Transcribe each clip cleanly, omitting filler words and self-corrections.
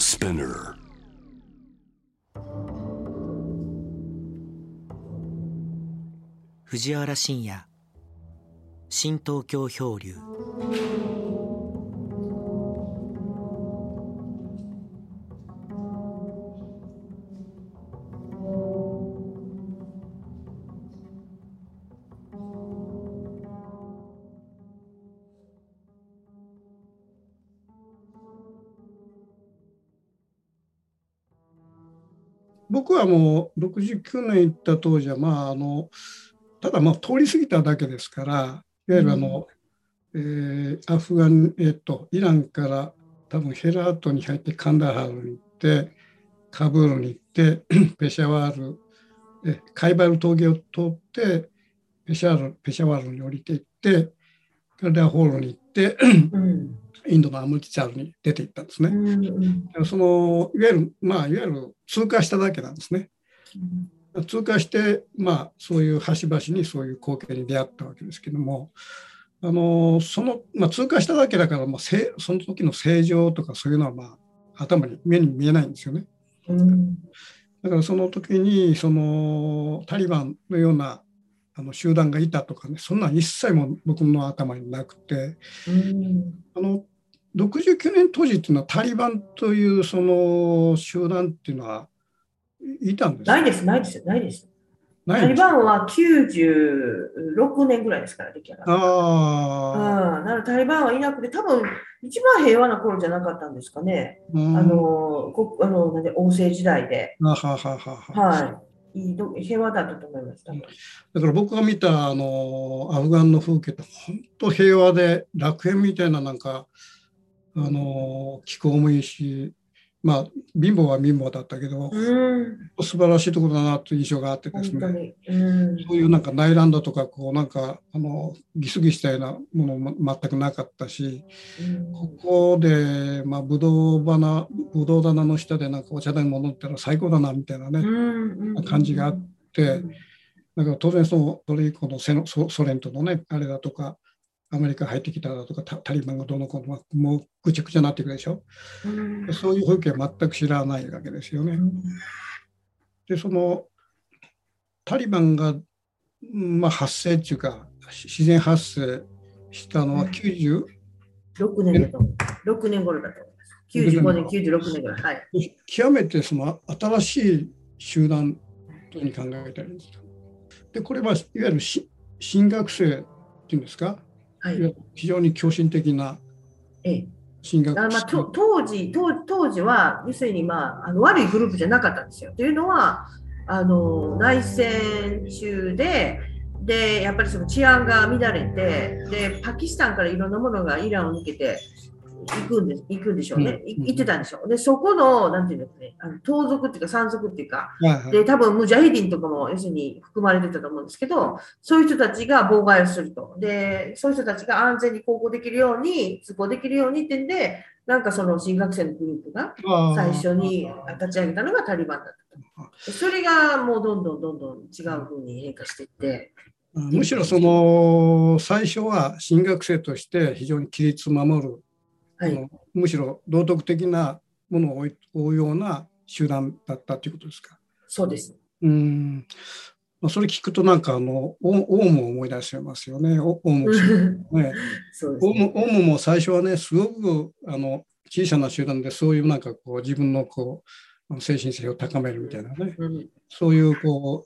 Spinner.藤原新也、新東京漂流。僕はもう69年行った当時はただ通り過ぎただけですから、いわゆるイランから多分ヘラートに入ってカンダハルに行ってカブールに行ってペシャワールカイバル峠を通ってペシャワールに降りて行ってカラーホールに行ってインドのアムリチャールに出て行ったんですね。いわゆる通過しただけなんですね。通過して、そういう端々にそういう光景に出会ったわけですけども、通過しただけだから、その時の正常とかそういうのは、目に見えないんですよね。だからその時にタリバンのような集団がいたとかね、そんなん一切も僕の頭になくて、69年当時っていうのはタリバンというその集団っていうのはいたんですか？ないです。タリバンは96年ぐらいですから出来上がった。なのでタリバンはいなくて、多分一番平和な頃じゃなかったんですかね。王政時代で。平和だったと思いました。だから僕が見たアフガンの風景って本当平和で楽園みたいな、気候もいいし。貧乏は貧乏だったけど、素晴らしいところだなという印象があってですね、そういう内乱だとかギスギスしたようなものも全くなかったし、ここでぶどう棚の下でお茶でも飲んでたら最高だなみたいなね、感じがあって、だから当然それ以降のソ連とのねあれだとか。アメリカ入ってきただとかタリバンがどの子ももうぐちゃぐちゃになってくるでしょ、そういう風景は全く知らないわけですよね、でタリバンが、発生っていうか自然発生したのは96年頃だと思います。95年96年ぐらい、極めて新しい集団というふうに考えたりです。でこれはいわゆる新学生っていうんですか、非常に狂信的な進学、当時は要するに、悪いグループじゃなかったんですよ。というのは内戦中でやっぱり治安が乱れて、でパキスタンからいろんなものがイランを抜けて行くんでしょうね、行ってたんでしょう。でそこの盗賊っていうか山賊っていうか、で多分ムジャヒディンとかも要するに含まれてたと思うんですけど、そういう人たちが妨害をすると、でそういう人たちが安全に通行できるようにってんで、新学生のグループが最初に立ち上げたのがタリバンだったと。それがもうどんどん違う風に変化していって。むしろ最初は新学生として非常に規律を守る。むしろ道徳的なものを追うような集団だったということですか？そうです。それ聞くとオウムを思い出しますよね。オウムも最初はね、すごく小さな集団でそういう自分の精神性を高めるみたいなね、そういう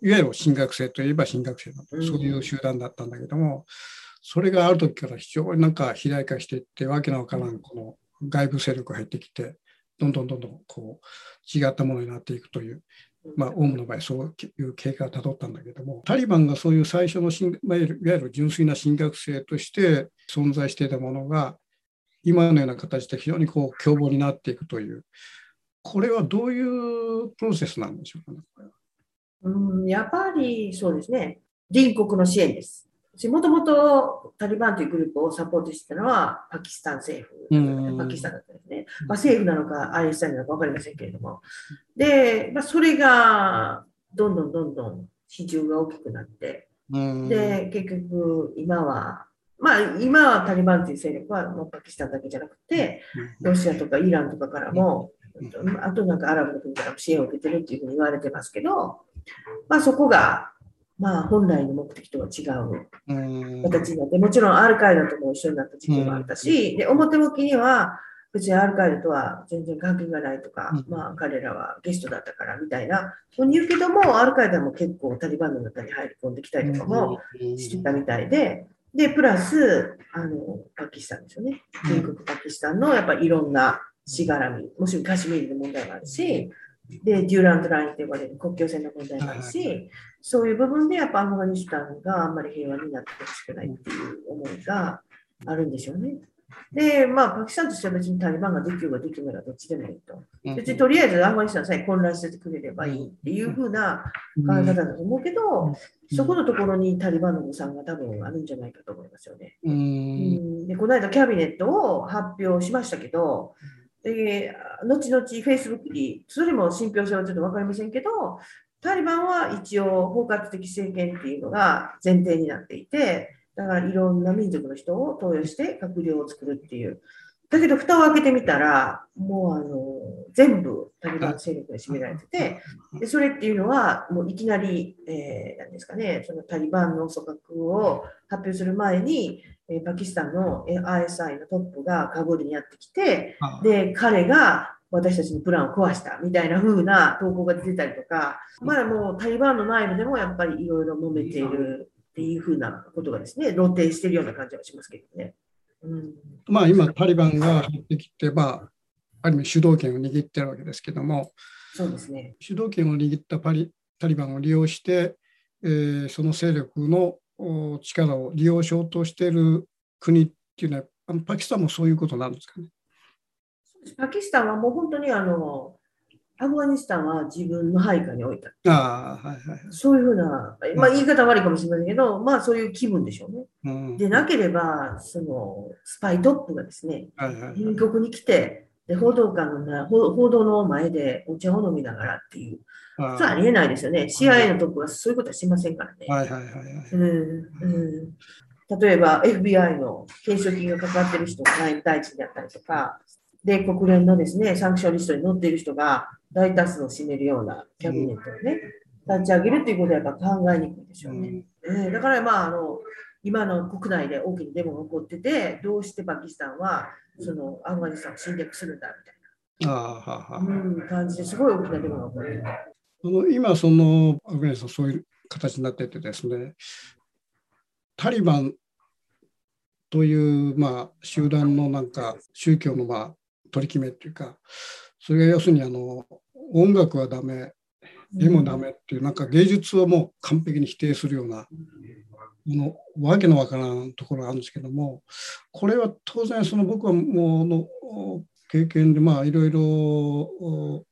いわゆる新学生といえば新学生だった、そういう集団だったんだけども。それがある時から非常に肥大化していって、わけのわからん外部勢力が入ってきて、どんどん違ったものになっていくという、オウムの場合そういう経過をたどったんだけども、タリバンがそういう最初のいわゆる純粋な新学生として存在していたものが今のような形で非常に凶暴になっていくという、これはどういうプロセスなんでしょうかね。やっぱりそうですね、隣国の支援です。もともとタリバンというグループをサポートしてたのはパキスタン政府、パキスタンだったんですね。政府なのか ISI なのか分かりませんけれども。で、それがどんどん比重が大きくなって、で、結局今はタリバンという勢力はもうパキスタンだけじゃなくて、ロシアとかイランとかからもあとなんかアラブの国から支援を受けてるっていうふうに言われてますけど、まあ、そこが、まあ、本来の目的とは違う形になって、もちろんアルカイダとも一緒になった時期もあったし、で表向きには別にアルカイダとは全然関係がないとか、まあ、彼らはゲストだったからみたいな、そういうけどもアルカイダも結構タリバンの中に入り込んできたりとかもしてたみたいで、でプラスパキスタンですよね、全国パキスタンのやっぱりいろんなしがらみ、もちろんカシミールの問題もあるし、でデューラントラインと呼ばれる国境線の問題もあるし、そういう部分でやっぱアフガニスタンがあんまり平和になってほしくないっていう思いがあるんでしょうね。で、まあ、パキスタンとしては別にタリバンができるかできないかどっちでもいいと。別にとりあえずアフガニスタンさえ混乱してくれればいいっていう風な考え方だと思うけど、そこのところにタリバンの誤算が多分あるんじゃないかと思いますよね。で、この間キャビネットを発表しましたけど、後々 Facebook にそれも信憑性はちょっと分かりませんけど、タリバンは一応包括的政権っていうのが前提になっていて、だからいろんな民族の人を登用して閣僚を作るっていう。だけど蓋を開けてみたら、もう全部タリバン勢力で占められてて、でそれっていうのはもういきなり、なんですかね、そのタリバンの組閣を発表する前に、パキスタンの ISI のトップがカブールにやってきて、で彼が私たちのプランを壊したみたいな風な投稿が出てたりとか、まだもうタリバンの内部でもやっぱりいろいろ揉めているっていう風なことがですね、露呈しているような感じはしますけどね。まあ、今タリバンが入ってきて、まあ、ある意味主導権を握ってるわけですけども、そうですね、主導権を握ったタリバンを利用して、その勢力の力を利用しようとしている国っていうのは、パキスタンもそういうことなんですかね。パキスタンはもう本当にアフガニスタンは自分の配下に置いた。あ、はいはい、そういうふうな、まあ、言い方悪いかもしれないけど、まあ、そういう気分でしょうね。でなければそのスパイトップがですね、隣国に来て、で報道の前でお茶を飲みながらっていう、それはありえないですよね。CIA のトップはそういうことはしませんからね。例えば FBI の懸賞金がかかってる人が内対地であったりとか、で国連のですね、サンクションリストに載っている人が大多数を占めるようなキャビネットをね、立ち上げるということはやっぱ考えにくいでしょうね。だから、まあ、今の国内で大きなデモが起こってて、どうしてパキスタンはそのアフガニスタンを侵略するんだみたいな、感じですごい大きなデモが起こってる。今そのアフガニスタンそういう形になっててですね、タリバンという、まあ、集団のなんか宗教の、まあ取り決めというか、それが要するに音楽はダメ、絵もダメっていう、なんか芸術をもう完璧に否定するようなわけのわからんところがあるんですけども、これは当然その僕はもう経験で、まあいろいろ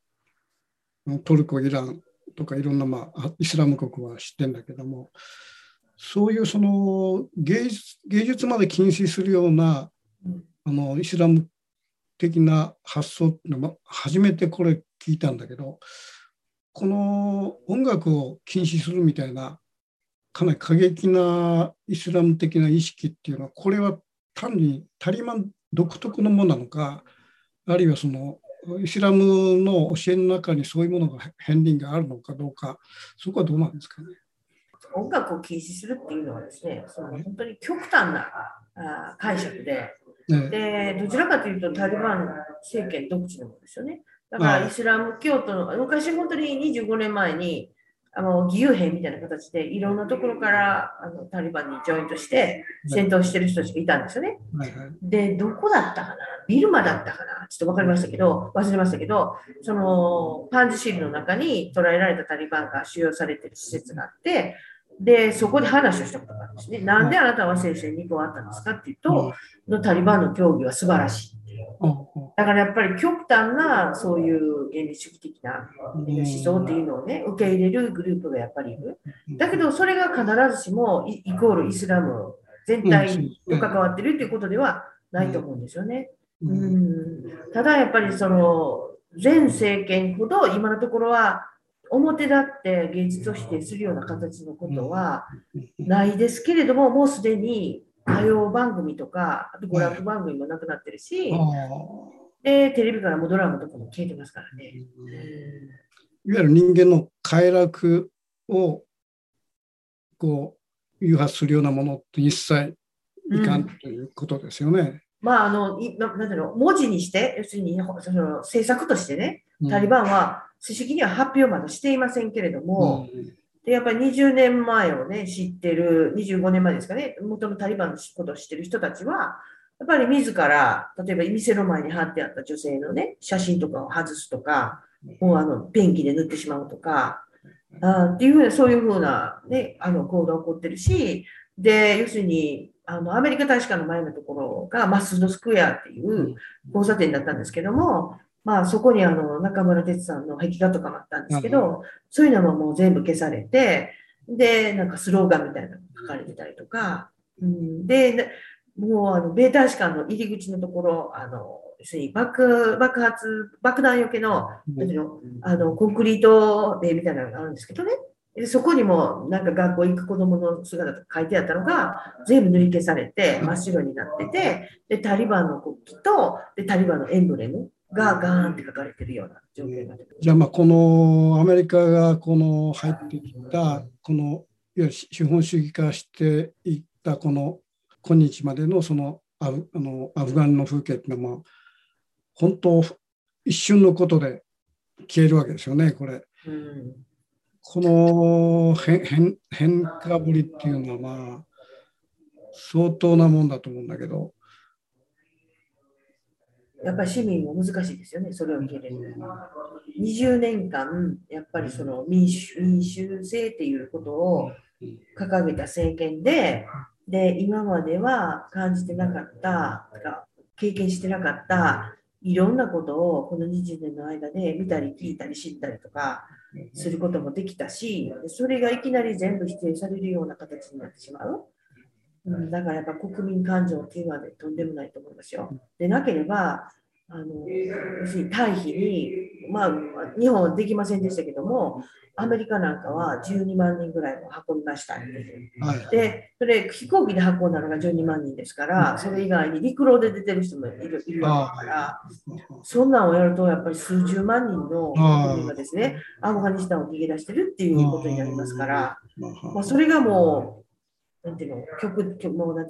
トルコ、イランとかいろんな、まあ、イスラム国は知ってるんだけども、そういうその芸術まで禁止するようなイスラム的な発想っていうのは初めてこれ聞いたんだけど、この音楽を禁止するみたいなかなり過激なイスラム的な意識っていうのは、これは単にタリバン独特のものなのか、あるいはそのイスラムの教えの中にそういうものが片鱗があるのかどうか、そこはどうなんですかね。音楽を禁止するっていうのはですね、その本当に極端な解釈で。でどちらかというとタリバン政権独自のものですよね。だからイスラム教徒の昔、本当に25年前に義勇兵みたいな形でいろんなところからタリバンにジョイントして戦闘してる人たちがいたんですよね。でどこだったかな、ビルマだったかな、ちょっと分かりましたけど、忘れましたけど、そのパンジシールの中に捕らえられたタリバンが収容されてる施設があって、でそこで話をしたことがあるんですね。なんであなたは聖書に2個あったんですかっていうと、タリバンの教義は素晴らしいっていう。だからやっぱり極端なそういう原理主義的な思想っていうのをね、受け入れるグループがやっぱりいる。だけどそれが必ずしもイコールイスラム全体と関わってるっていうことではないと思うんですよね。ただやっぱりその前政権ほど今のところは表だって芸術を否定するような形のことはないですけれども、もうすでに歌謡番組とか、あと娯楽番組もなくなってるし、で、テレビからもドラマとかも聞いてますからね。いわゆる人間の快楽をこう誘発するようなものって一切いかんということですよね。まあ、なんていうの、文字にして、要するにその政策としてね、タリバンは正式には発表まだしていませんけれども、でやっぱり20年前をね、知ってる、25年前ですかね、元のタリバンのことを知ってる人たちは、やっぱり自ら、例えば店の前に貼ってあった女性のね、写真とかを外すとか、もうペンキで塗ってしまうとか、っていうふうな、そういうふうな、ね、行動が起こってるし、で、要するに、アメリカ大使館の前のところがマスードスクエアっていう交差点だったんですけども、まあ、そこに中村哲さんの壁画とかもあったんですけど、そういうのももう全部消されて、で、なんかスローガンみたいなのが書かれてたりとか、で、もう米大使館の入り口のところ、爆弾よけの、コンクリート塀みたいなのがあるんですけどね。でそこにも、なんか学校行く子供の姿とか書いてあったのが、全部塗り消されて、真っ白になってて、で、タリバンの国旗と、で、タリバンのエンブレムがガーンって書かれてるような状況になってます。じゃあ、まあ、このアメリカが入ってきた、いわゆる資本主義化していった、今日までのアフガンの風景っていうのは、本当、一瞬のことで消えるわけですよね、これ。この変化ぶりっていうのは、まあ、相当なもんだと思うんだけど。やっぱり市民も難しいですよね、それを受け入れる。20年間、やっぱりその民主制っていうことを掲げた政権で、今までは感じてなかった、経験してなかった、いろんなことをこの20年の間で見たり聞いたり知ったりとかすることもできたし、それがいきなり全部否定されるような形になってしまう。だからやっぱ国民感情っていうのはね、とんでもないと思いますよ。でなければ、要するに退避に、まあ、日本はできませんでしたけども、アメリカなんかは12万人ぐらいも運びました。で、それ飛行機で運んだのが12万人ですから、それ以外に陸路で出てる人もいるわけだから、そんなんをやると、やっぱり数十万人の国民がですね、アフガニスタンを逃げ出してるっていうことになりますから、まあ、それがもう、なんていうの、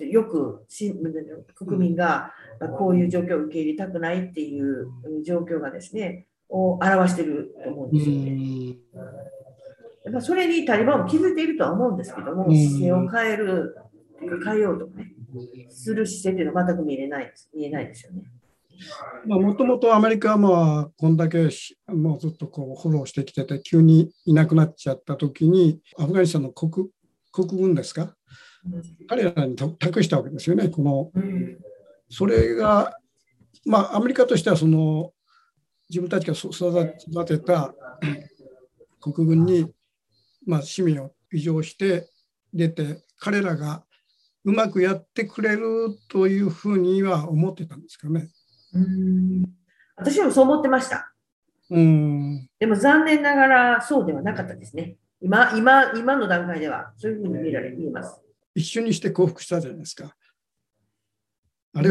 よく国民がこういう状況を受け入れたくないっていう状況がですね、を表していると思うんですよね。まあ、それにタリバンも気づいているとは思うんですけども、姿勢を変えようとかね、する姿勢というのは全く見えないですよね。もともとアメリカはまあこんだけもうずっとこうフォローしてきてて、急にいなくなっちゃったときに、アフガニスタンの国軍ですか、彼らに託したわけですよね。それが、まあ、アメリカとしては自分たちが育てた国軍に、まあ、市民を委譲して出て、彼らがうまくやってくれるというふうには思ってたんですかね。私もそう思ってました。でも残念ながらそうではなかったですね。今の段階ではそういうふうに見えます。一瞬にして降伏したじゃないですか。あれ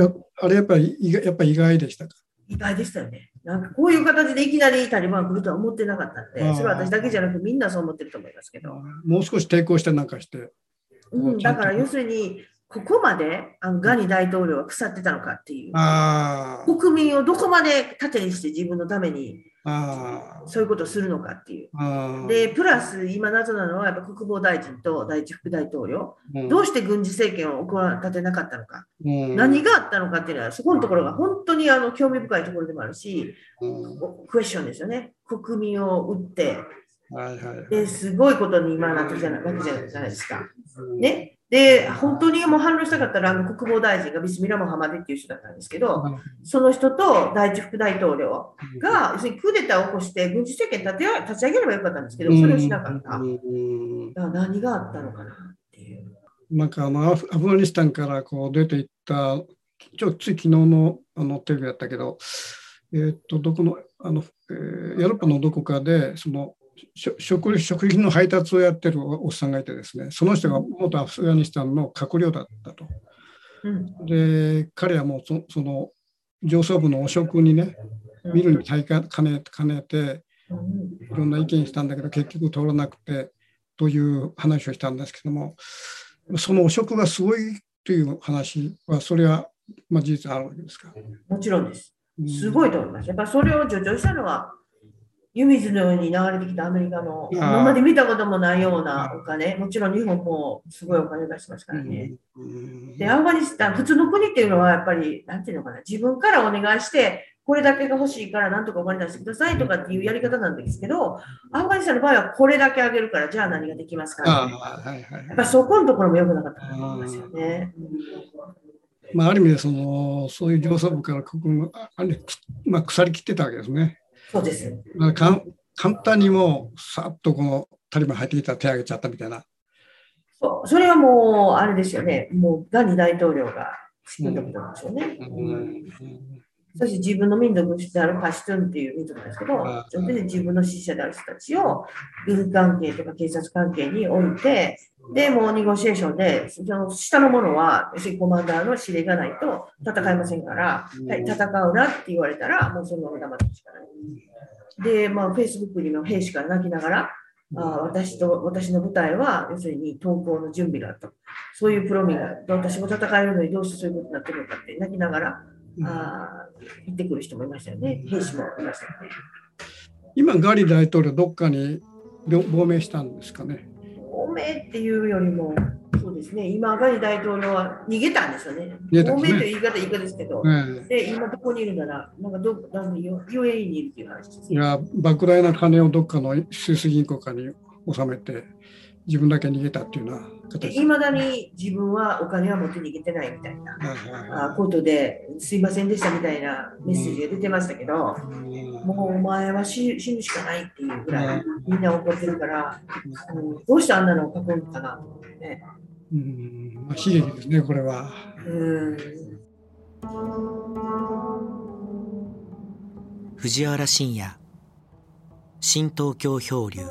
やっぱり意外でしたか。意外でしたよね。なんかこういう形でいきなりタリバンが来るとは思ってなかったんで、それは私だけじゃなくみんなそう思ってると思いますけど。もう少し抵抗したりなんかして。だから要するに、ここまでガニ大統領は腐ってたのかっていう。国民をどこまで盾にして自分のために。そういうことをするのかっていう。で、プラス今謎なのはやっぱ国防大臣と第一副大統領、どうして軍事政権を立てなかったのか、何があったのかっていうのは、そこのところが本当に興味深いところでもあるし、クエスチョンですよね。国民を打って、ですごいことに今なってるじゃないですか。ね。で、本当にもう反論したかったら、国防大臣がビスミラ・モハマデっていう人だったんですけど、その人と第一副大統領が、要するにクーデターを起こして軍事政権立ち上げればよかったんですけど、それをしなかった。何があったのかなっていう。なんかアフガニスタンから出ていった、つい昨日のテレビだったけど、ヨーロッパのどこかで、食品の配達をやってるおっさんがいてですね、その人が元アフガニスタンの閣僚だったと。で、彼はもうその上層部の汚職にね、見るに兼ねていろんな意見したんだけど結局通らなくてという話をしたんですけども、その汚職がすごいという話は、それはまあ事実あるわけですか。もちろんです。すごいと思います。やっぱそれを助長したのは湯水のように流れてきたアメリカの今まで見たこともないようなお金、もちろん日本もすごいお金出しますからね。で、アフガニスタン、普通の国っていうのはやっぱりなんていうのかな、自分からお願いしてこれだけが欲しいから何とかお金出してくださいとかっていうやり方なんですけど、アフガニスタンの場合はこれだけあげるからじゃあ何ができますかって、はいはい、やっぱそこのところも良くなかったと思いますよね。まあ、ある意味でそういう上層部から国民が腐り切ってたわけですね。そうです。簡単にもうさっとこのタリバン入ってきたら手を挙げちゃったみたいな。それはもうあれですよね。もうガニ大統領が好きなことなんでしょうね。そして自分の民族であるパシュトゥンっていう民族ですけど、自分の支持者である人たちを軍関係とか警察関係に置いて、でもうニゴシエーションでその下のものはコマンダーの指令がないと戦いませんから、はい、戦うなって言われたらもうそのまま黙ってしかない。で、まあ、フェイスブックにも兵士から泣きながら、私の部隊は要するに投降の準備があったと、そういうプロミがあると、私も戦えるのにどうしてそういうことになってるのかって泣きながら、行ってくる人もいましたよね。兵士もいましたよね。今ガリ大統領どっかに亡命したんですかね。亡命っていうよりもそうですね、今ガリ大統領は逃げたんですよね。亡命という言い方ですけど、で今どこにいるならなんか UAE にいるという話です、ね。いや、莫大な金をどっかのスイス銀行かに納めて自分だけ逃げたっていうのは。いまだに自分はお金は持って逃げてないみたいなことで、すいませんでしたみたいなメッセージが出てましたけど、もうお前は死ぬしかないっていうぐらいみんな怒ってるから、どうしてあんなのを書くのかなと思ってね。悲劇ですね、これは。藤原新也、新東京漂流。